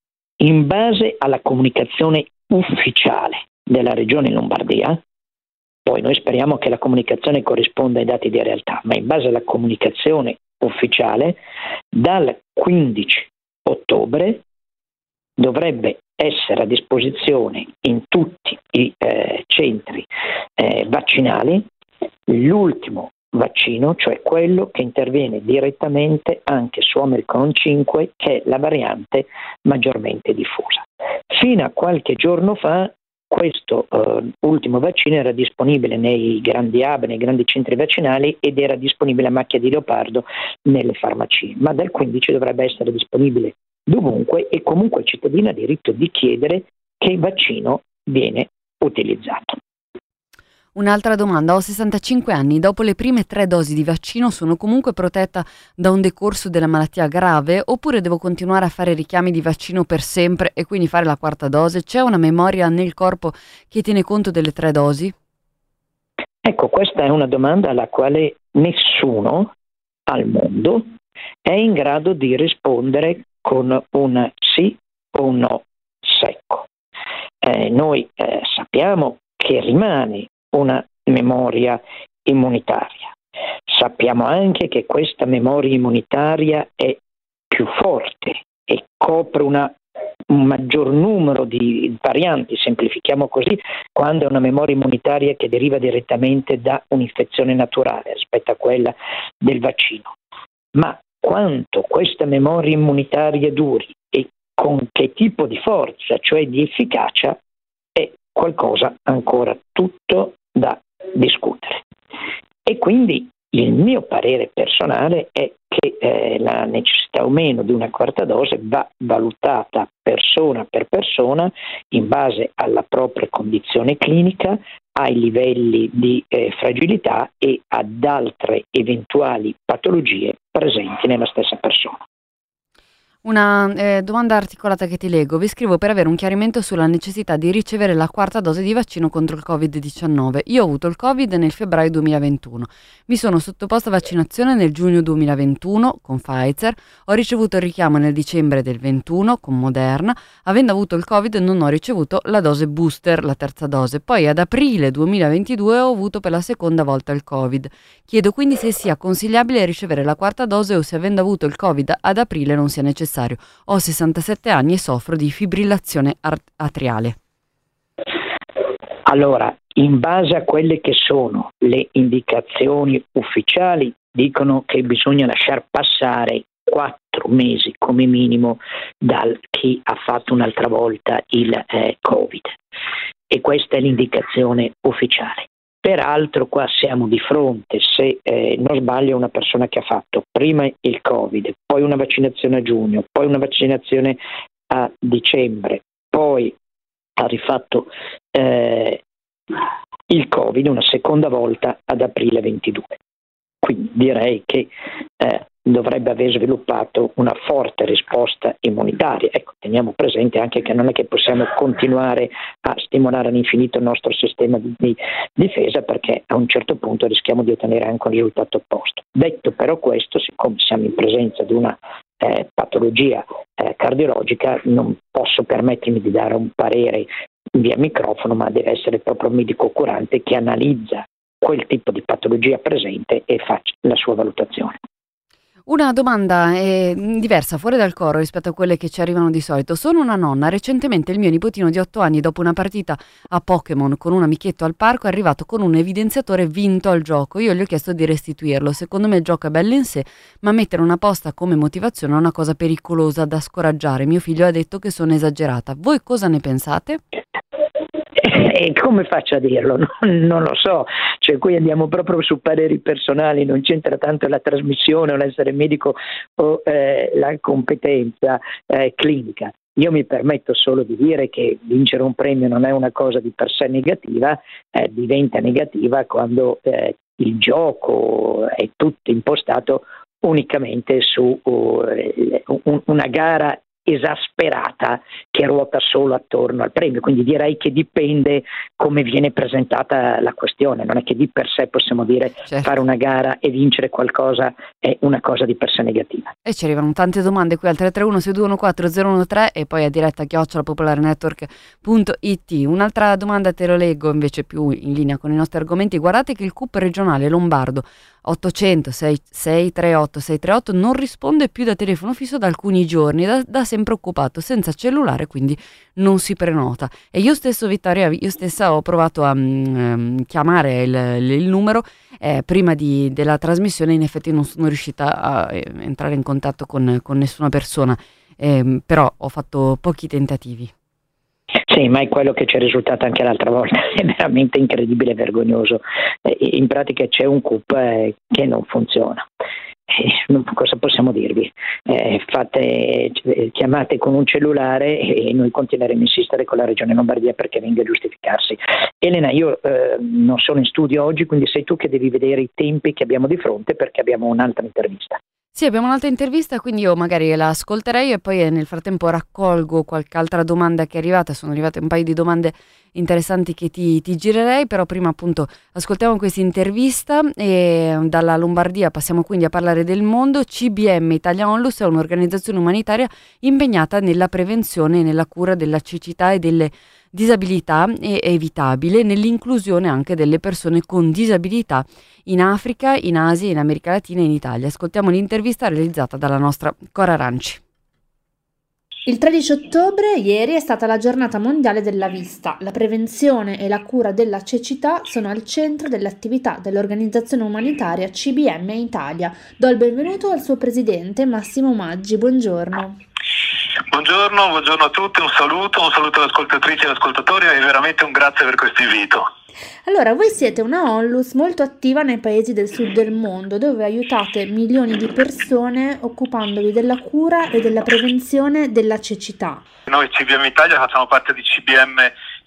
in base alla comunicazione ufficiale della regione Lombardia, poi noi speriamo che la comunicazione corrisponda ai dati di realtà, ma in base alla comunicazione ufficiale, dal quindici ottobre dovrebbe essere a disposizione in tutti i eh, centri eh, vaccinali l'ultimo vaccino, cioè quello che interviene direttamente anche su Omicron cinque, che è la variante maggiormente diffusa. Fino a qualche giorno fa Questo eh, ultimo vaccino era disponibile nei grandi hub, nei grandi centri vaccinali, ed era disponibile a macchia di leopardo nelle farmacie, ma dal quindici dovrebbe essere disponibile dovunque, e comunque il cittadino ha diritto di chiedere che il vaccino viene utilizzato. Un'altra domanda, ho sessantacinque anni, dopo le prime tre dosi di vaccino sono comunque protetta da un decorso della malattia grave, oppure devo continuare a fare richiami di vaccino per sempre e quindi fare la quarta dose? C'è una memoria nel corpo che tiene conto delle tre dosi? Ecco, questa è una domanda alla quale nessuno al mondo è in grado di rispondere con un sì o un no secco. Eh, noi eh, sappiamo che rimane una memoria immunitaria. Sappiamo anche che questa memoria immunitaria è più forte e copre una, un maggior numero di varianti, semplifichiamo così, quando è una memoria immunitaria che deriva direttamente da un'infezione naturale rispetto a quella del vaccino. Ma quanto questa memoria immunitaria duri e con che tipo di forza, cioè di efficacia, è qualcosa ancora tutto da discutere. E quindi il mio parere personale è che eh, la necessità o meno di una quarta dose va valutata persona per persona in base alla propria condizione clinica, ai livelli di eh, fragilità e ad altre eventuali patologie presenti nella stessa persona. Una eh, domanda articolata che ti leggo. Vi scrivo per avere un chiarimento sulla necessità di ricevere la quarta dose di vaccino contro il covid diciannove. Io ho avuto il Covid nel febbraio duemilaventuno. Mi sono sottoposta a vaccinazione nel giugno duemilaventuno con Pfizer. Ho ricevuto il richiamo nel dicembre del ventuno con Moderna. Avendo avuto il Covid non ho ricevuto la dose booster, la terza dose. Poi ad aprile duemilaventidue ho avuto per la seconda volta il Covid. Chiedo quindi se sia consigliabile ricevere la quarta dose o se avendo avuto il Covid ad aprile non sia necessario. Ho sessantasette anni e soffro di fibrillazione atriale. Allora, in base a quelle che sono le indicazioni ufficiali, dicono che bisogna lasciar passare quattro mesi come minimo dal chi ha fatto un'altra volta il eh, Covid. E questa è l'indicazione ufficiale. Peraltro qua siamo di fronte, se eh, non sbaglio, una persona che ha fatto prima il Covid, poi una vaccinazione a giugno, poi una vaccinazione a dicembre, poi ha rifatto eh, il Covid una seconda volta ad aprile ventidue. Quindi direi che eh, dovrebbe aver sviluppato una forte risposta immunitaria. Ecco, teniamo presente anche che non è che possiamo continuare a stimolare all'infinito il nostro sistema di difesa, perché a un certo punto rischiamo di ottenere anche un risultato opposto. Detto però questo, siccome siamo in presenza di una eh, patologia eh, cardiologica, non posso permettermi di dare un parere via microfono, ma deve essere proprio un medico curante che analizza quel tipo di patologia presente e faccia la sua valutazione. Una domanda eh, diversa, fuori dal coro rispetto a quelle che ci arrivano di solito. Sono una nonna, recentemente il mio nipotino di otto anni, dopo una partita a Pokémon con un amichetto al parco, è arrivato con un evidenziatore vinto al gioco. Io gli ho chiesto di restituirlo, secondo me il gioco è bello in sé, ma mettere una posta come motivazione è una cosa pericolosa da scoraggiare. Mio figlio ha detto che sono esagerata. Voi cosa ne pensate? E come faccio a dirlo? Non, non lo so, cioè qui andiamo proprio su pareri personali, non c'entra tanto la trasmissione o l'essere medico o eh, la competenza eh, clinica. Io mi permetto solo di dire che vincere un premio non è una cosa di per sé negativa, eh, diventa negativa quando eh, il gioco è tutto impostato unicamente su uh, un, una gara esasperata che ruota solo attorno al premio. Quindi direi che dipende come viene presentata la questione, non è che di per sé possiamo dire certo, fare una gara e vincere qualcosa è una cosa di per sé negativa. E ci arrivano tante domande qui al tre tre uno sei due uno quattro zero uno tre e poi a diretta chiocciola popolare network punto it. Un'altra domanda, te lo leggo invece più in linea con i nostri argomenti. Guardate che il C U P regionale lombardo ottocento sei sei tre otto sei tre otto non risponde più da telefono fisso da alcuni giorni, da, da sempre occupato, senza cellulare, quindi non si prenota. E io stesso, Vittoria, io stessa ho provato a um, chiamare il, il numero eh, prima di, della trasmissione, in effetti non sono riuscita a eh, entrare in contatto con, con nessuna persona, eh, però ho fatto pochi tentativi. Sì, ma è quello che ci è risultato anche l'altra volta, è veramente incredibile e vergognoso. In pratica c'è un C U P che non funziona. Eh, cosa possiamo dirvi? Eh, fate, chiamate con un cellulare e noi continueremo a insistere con la Regione Lombardia perché venga a giustificarsi. Elena, io eh, non sono in studio oggi, quindi sei tu che devi vedere i tempi che abbiamo di fronte perché abbiamo un'altra intervista. Sì, abbiamo un'altra intervista, quindi io magari la ascolterei e poi nel frattempo raccolgo qualche altra domanda che è arrivata. Sono arrivate un paio di domande interessanti che ti, ti girerei, però prima appunto ascoltiamo questa intervista e dalla Lombardia passiamo quindi a parlare del mondo. C B M Italia Onlus è un'organizzazione umanitaria impegnata nella prevenzione e nella cura della cecità e delle disabilità è evitabile, nell'inclusione anche delle persone con disabilità in Africa, in Asia, in America Latina e in Italia. Ascoltiamo l'intervista realizzata dalla nostra Cor Aranci. Il tredici ottobre, ieri, è stata la giornata mondiale della vista. La prevenzione e la cura della cecità sono al centro dell'attività dell'organizzazione umanitaria C B M Italia. Do il benvenuto al suo presidente Massimo Maggi. Buongiorno. Buongiorno, buongiorno a tutti, un saluto, un saluto alle ascoltatrici e agli ascoltatori e veramente un grazie per questo invito. Allora, voi siete una Onlus molto attiva nei paesi del sud del mondo, dove aiutate milioni di persone occupandovi della cura e della prevenzione della cecità. Noi C B M Italia facciamo parte di C B M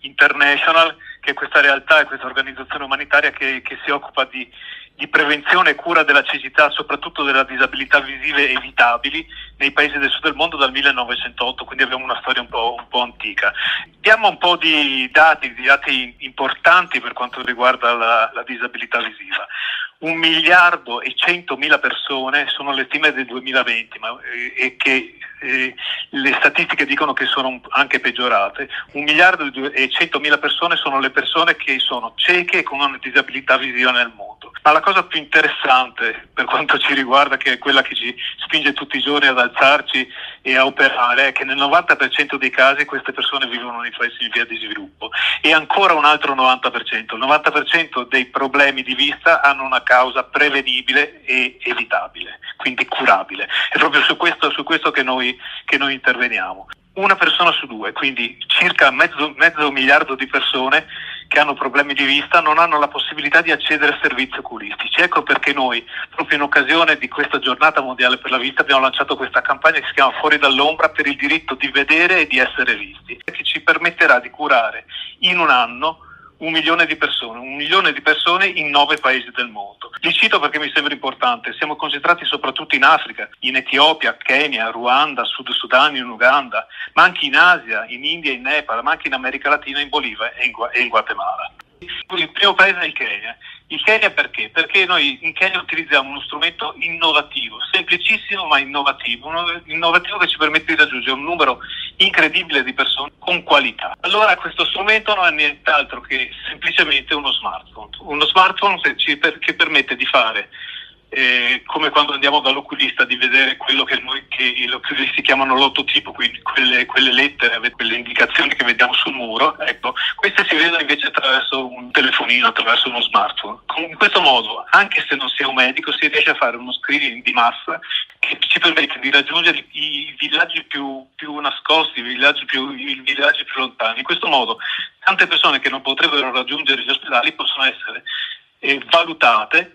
International, che è questa realtà, è questa organizzazione umanitaria che, che si occupa di, di prevenzione e cura della cecità, soprattutto della disabilità visive evitabili, nei paesi del sud del mondo dal millenovecentootto, quindi abbiamo una storia un po', un po' antica. Diamo un po' di dati, di dati importanti per quanto riguarda la, la disabilità visiva. Un miliardo e centomila persone sono le stime del duemilaventi, ma, eh, e che eh, le statistiche dicono che sono anche peggiorate. Un miliardo e centomila persone sono le persone che sono cieche e con una disabilità visiva nel mondo. Ma la cosa più interessante per quanto ci riguarda, che è quella che ci spinge tutti i giorni ad alzarci e a operare, è che nel novanta per cento dei casi queste persone vivono nei paesi in via di sviluppo e ancora un altro novanta per cento. Il novanta per cento dei problemi di vista hanno una causa prevenibile e evitabile, quindi curabile. È proprio su questo, su questo che noi, che noi interveniamo. Una persona su due, quindi circa mezzo, mezzo miliardo di persone che hanno problemi di vista, non hanno la possibilità di accedere a servizi oculistici. Ecco perché noi, proprio in occasione di questa giornata mondiale per la vista, abbiamo lanciato questa campagna che si chiama Fuori dall'ombra, per il diritto di vedere e di essere visti, che ci permetterà di curare in un anno un milione di persone, un milione di persone in nove paesi del mondo. Li cito perché mi sembra importante, siamo concentrati soprattutto in Africa, in Etiopia, Kenya, Ruanda, Sud Sudan, in Uganda, ma anche in Asia, in India, in Nepal, ma anche in America Latina, in Bolivia e in, Gu- e in Guatemala. Il primo paese è il Kenya. Il Kenya perché? Perché noi in Kenya utilizziamo uno strumento innovativo, semplicissimo ma innovativo, uno innovativo che ci permette di raggiungere un numero incredibile di persone con qualità. Allora questo strumento non è nient'altro che semplicemente uno smartphone, uno smartphone che, ci per, che permette di fare, eh, come quando andiamo dall'oculista, di vedere quello che noi, che gli oculisti chiamano l'ototipo, quindi quelle, quelle lettere, quelle indicazioni che vediamo sul muro, ecco, queste si vedono invece attraverso un telefonino, attraverso uno smartphone. In questo modo, anche se non si è un medico, si riesce a fare uno screening di massa che ci permette di raggiungere i villaggi più, più nascosti, i villaggi più, i villaggi più lontani. In questo modo tante persone che non potrebbero raggiungere gli ospedali possono essere eh, valutate.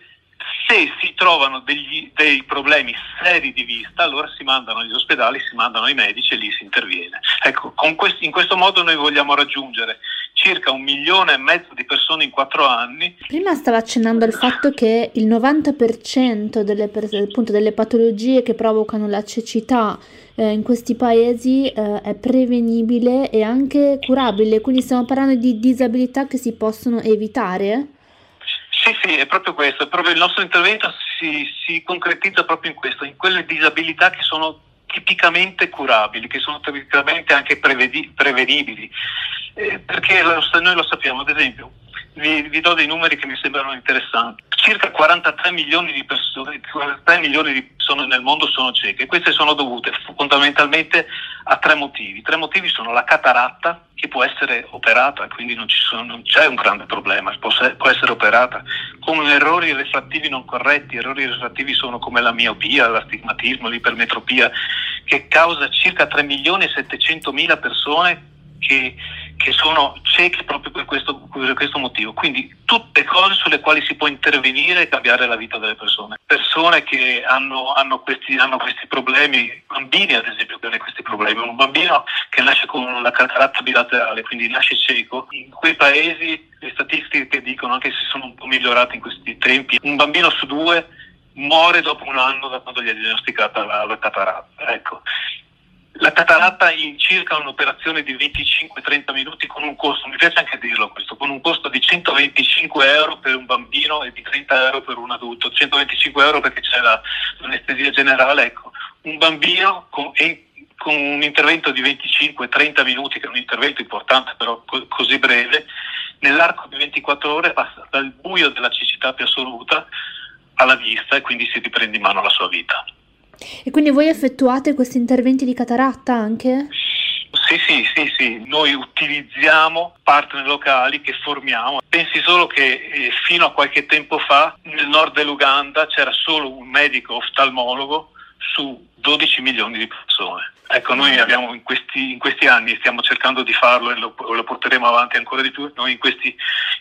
Se si trovano degli, dei problemi seri di vista, allora si mandano agli ospedali, si mandano ai medici e lì si interviene. Ecco, con questo, in questo modo noi vogliamo raggiungere circa un milione e mezzo di persone in quattro anni. Prima stava accennando al fatto che il novanta per cento delle, appunto, delle patologie che provocano la cecità eh, in questi paesi eh, è prevenibile e anche curabile, quindi stiamo parlando di disabilità che si possono evitare? Sì, sì, è proprio questo, è proprio il nostro intervento si, si concretizza proprio in questo, in quelle disabilità che sono tipicamente curabili, che sono tipicamente anche prevedi, prevenibili, eh, perché lo, noi lo sappiamo, ad esempio, vi, vi do dei numeri che mi sembrano interessanti, circa quarantatré milioni di persone, quarantatré milioni di persone nel mondo sono cieche, queste sono dovute fondamentalmente a tre motivi, tre motivi sono la cataratta, che può essere operata, quindi non, ci sono, non c'è un grande problema, può, può essere operata, con errori refrattivi non corretti. Errori refrattivi sono come la miopia, l'astigmatismo, l'ipermetropia, che causa circa tre milioni e settecentomila persone che, che sono ciechi proprio per questo, per questo motivo. Quindi tutte cose sulle quali si può intervenire e cambiare la vita delle persone. Persone che hanno, hanno, questi, hanno questi problemi, bambini ad esempio che hanno questi problemi, un bambino che nasce con una cataratta bilaterale, quindi nasce cieco, in quei paesi le statistiche dicono anche se sono un po' migliorate in questi tempi, un bambino su due muore dopo un anno da quando gli è diagnosticata la, la cataratta. Ecco. La cataratta in circa un'operazione di venticinque trenta minuti con un costo, mi piace anche dirlo questo, con un costo di centoventicinque euro per un bambino e di trenta euro per un adulto, centoventicinque euro perché c'è la, l'anestesia generale, ecco, un bambino con, e, con un intervento di venticinque trenta minuti, che è un intervento importante però co- così breve, nell'arco di ventiquattro ore passa dal buio della cecità più assoluta alla vista e quindi si riprende in mano la sua vita. E quindi voi effettuate questi interventi di cataratta anche? Sì, sì, sì, sì. Noi utilizziamo partner locali che formiamo. Pensi solo che eh, fino a qualche tempo fa nel nord dell'Uganda c'era solo un medico oftalmologo su dodici milioni di persone. Ecco, noi abbiamo in questi, in questi anni, stiamo cercando di farlo e lo, lo porteremo avanti ancora di più, noi in questi,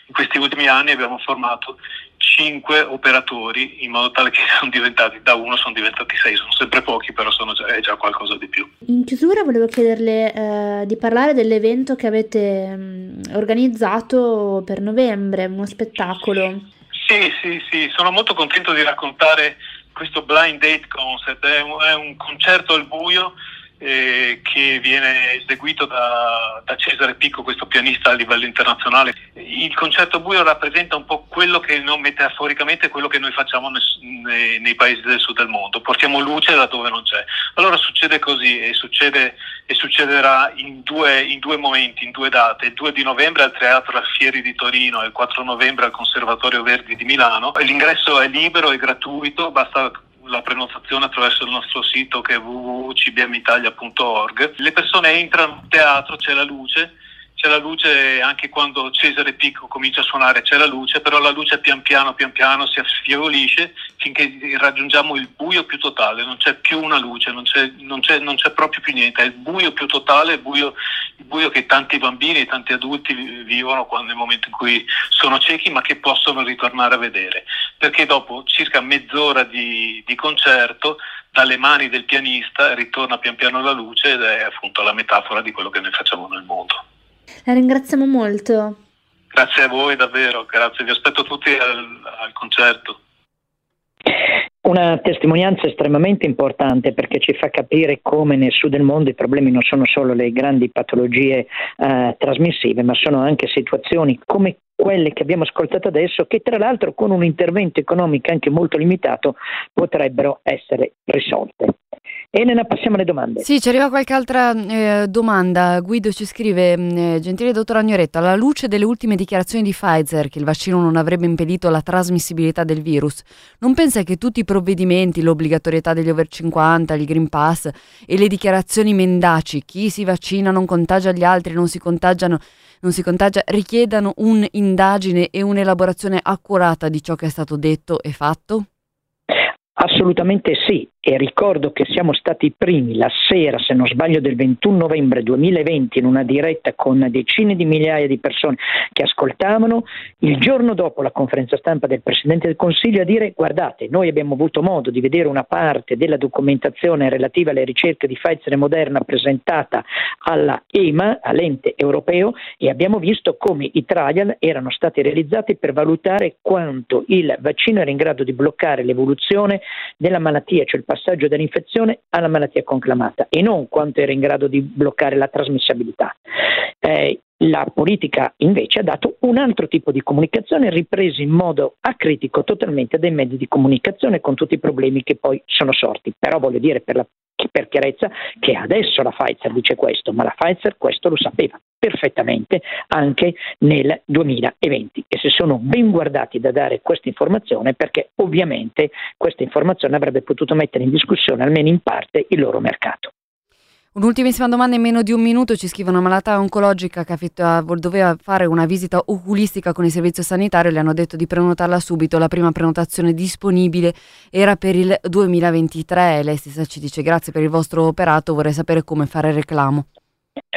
in questi ultimi anni abbiamo formato cinque operatori in modo tale che sono diventati, da uno sono diventati sei, sono sempre pochi però sono già, è già qualcosa di più. In chiusura volevo chiederle eh, di parlare dell'evento che avete mh, organizzato per novembre, uno spettacolo. Sì, sì, sì, sono molto contento di raccontare questo Blind Date Concert, è un, è un concerto al buio Eh, che viene eseguito da, da Cesare Picco, questo pianista a livello internazionale. Il concerto buio rappresenta un po' quello che non metaforicamente quello che noi facciamo nei, nei paesi del sud del mondo, portiamo luce da dove non c'è. Allora succede così e succede e succederà in due, in due momenti, in due date, il due di novembre al Teatro Alfieri di Torino e il quattro novembre al Conservatorio Verdi di Milano. L'ingresso è libero e gratuito, basta la prenotazione attraverso il nostro sito che è w w w punto c b m italia punto org. Le persone entrano in teatro, c'è la luce, c'è la luce anche quando Cesare Picco comincia a suonare, c'è la luce, però la luce pian piano pian piano si affievolisce finché raggiungiamo il buio più totale, non c'è più una luce, non c'è, non c'è, non c'è proprio più niente, è il buio più totale, il buio, il buio che tanti bambini e tanti adulti vivono quando, nel momento in cui sono ciechi, ma che possono ritornare a vedere, perché dopo circa mezz'ora di, di concerto dalle mani del pianista ritorna pian piano la luce ed è appunto la metafora di quello che noi facciamo nel mondo. La ringraziamo molto. Grazie a voi davvero, grazie, vi aspetto tutti al, al concerto. Una testimonianza estremamente importante perché ci fa capire come nel sud del mondo i problemi non sono solo le grandi patologie eh, trasmissive, ma sono anche situazioni come quelle che abbiamo ascoltato adesso, che tra l'altro con un intervento economico anche molto limitato potrebbero essere risolte. Elena, passiamo alle domande. Sì, ci arriva qualche altra eh, domanda. Guido ci scrive: eh, gentile dottor Agnoletto, alla luce delle ultime dichiarazioni di Pfizer che il vaccino non avrebbe impedito la trasmissibilità del virus, non pensa che tutti i provvedimenti, l'obbligatorietà degli over cinquanta, il Green Pass e le dichiarazioni mendaci, chi si vaccina non contagia gli altri, non si contagiano, non si contagia, richiedano un'indagine e un'elaborazione accurata di ciò che è stato detto e fatto? Assolutamente sì, e ricordo che siamo stati i primi la sera, se non sbaglio, del ventuno novembre duemilaventi in una diretta con decine di migliaia di persone che ascoltavano, il giorno dopo la conferenza stampa del Presidente del Consiglio a dire: guardate, noi abbiamo avuto modo di vedere una parte della documentazione relativa alle ricerche di Pfizer e Moderna presentata alla E M A, all'ente europeo, e abbiamo visto come i trial erano stati realizzati per valutare quanto il vaccino era in grado di bloccare l'evoluzione della malattia, cioè il passaggio dall'infezione alla malattia conclamata, e non quanto era in grado di bloccare la trasmissibilità. Eh, la politica invece ha dato un altro tipo di comunicazione, ripresa in modo acritico totalmente dai mezzi di comunicazione, con tutti i problemi che poi sono sorti. Però voglio dire per, la, per chiarezza che adesso la Pfizer dice questo, ma la Pfizer questo lo sapeva perfettamente anche nel duemilaventi e si sono ben guardati da dare questa informazione, perché ovviamente questa informazione avrebbe potuto mettere in discussione almeno in parte il loro mercato. Un'ultimissima domanda in meno di un minuto, ci scrive: una malata oncologica che affitta, doveva fare una visita oculistica con il servizio sanitario, le hanno detto di prenotarla subito, la prima prenotazione disponibile era per il duemilaventitré, lei stessa ci dice: grazie per il vostro operato, vorrei sapere come fare reclamo.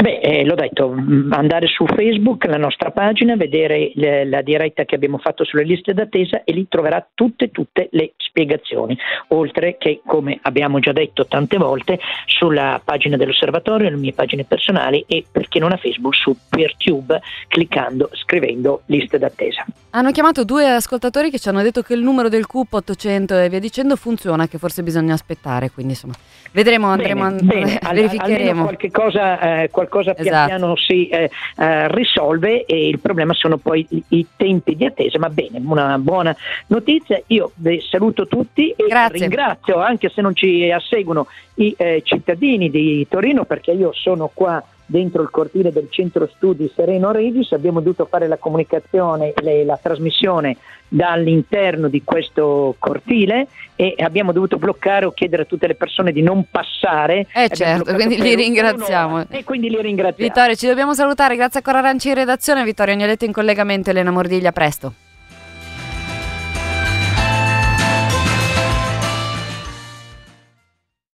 Beh, eh, l'ho detto, andare su Facebook, la nostra pagina, vedere le, la diretta che abbiamo fatto sulle liste d'attesa e lì troverà tutte tutte le spiegazioni, oltre che, come abbiamo già detto tante volte, sulla pagina dell'osservatorio, le mie pagine personali e, per chi non ha Facebook, su PeerTube, cliccando, scrivendo liste d'attesa. Hanno chiamato due ascoltatori che ci hanno detto che il numero del C U P ottocento e via dicendo funziona, che forse bisogna aspettare, quindi insomma vedremo, andremo, bene, andremo bene. A, verificheremo. Almeno qualche cosa, eh, qualche Cosa pian esatto. piano si eh, eh, risolve, e il problema sono poi i, i tempi di attesa, ma bene, una buona notizia. Io vi saluto tutti e Grazie. ringrazio, anche se non ci seguono, i eh, cittadini di Torino, perché io sono qua dentro il cortile del centro studi Sereno Regis, abbiamo dovuto fare la comunicazione, le, la trasmissione dall'interno di questo cortile e abbiamo dovuto bloccare o chiedere a tutte le persone di non passare. Eh certo, quindi li ringraziamo. E quindi li ringraziamo. Vittorio, ci dobbiamo salutare, grazie a Cor Aranci in redazione, Vittorio Agnoletto in collegamento, Elena Mordiglia, presto.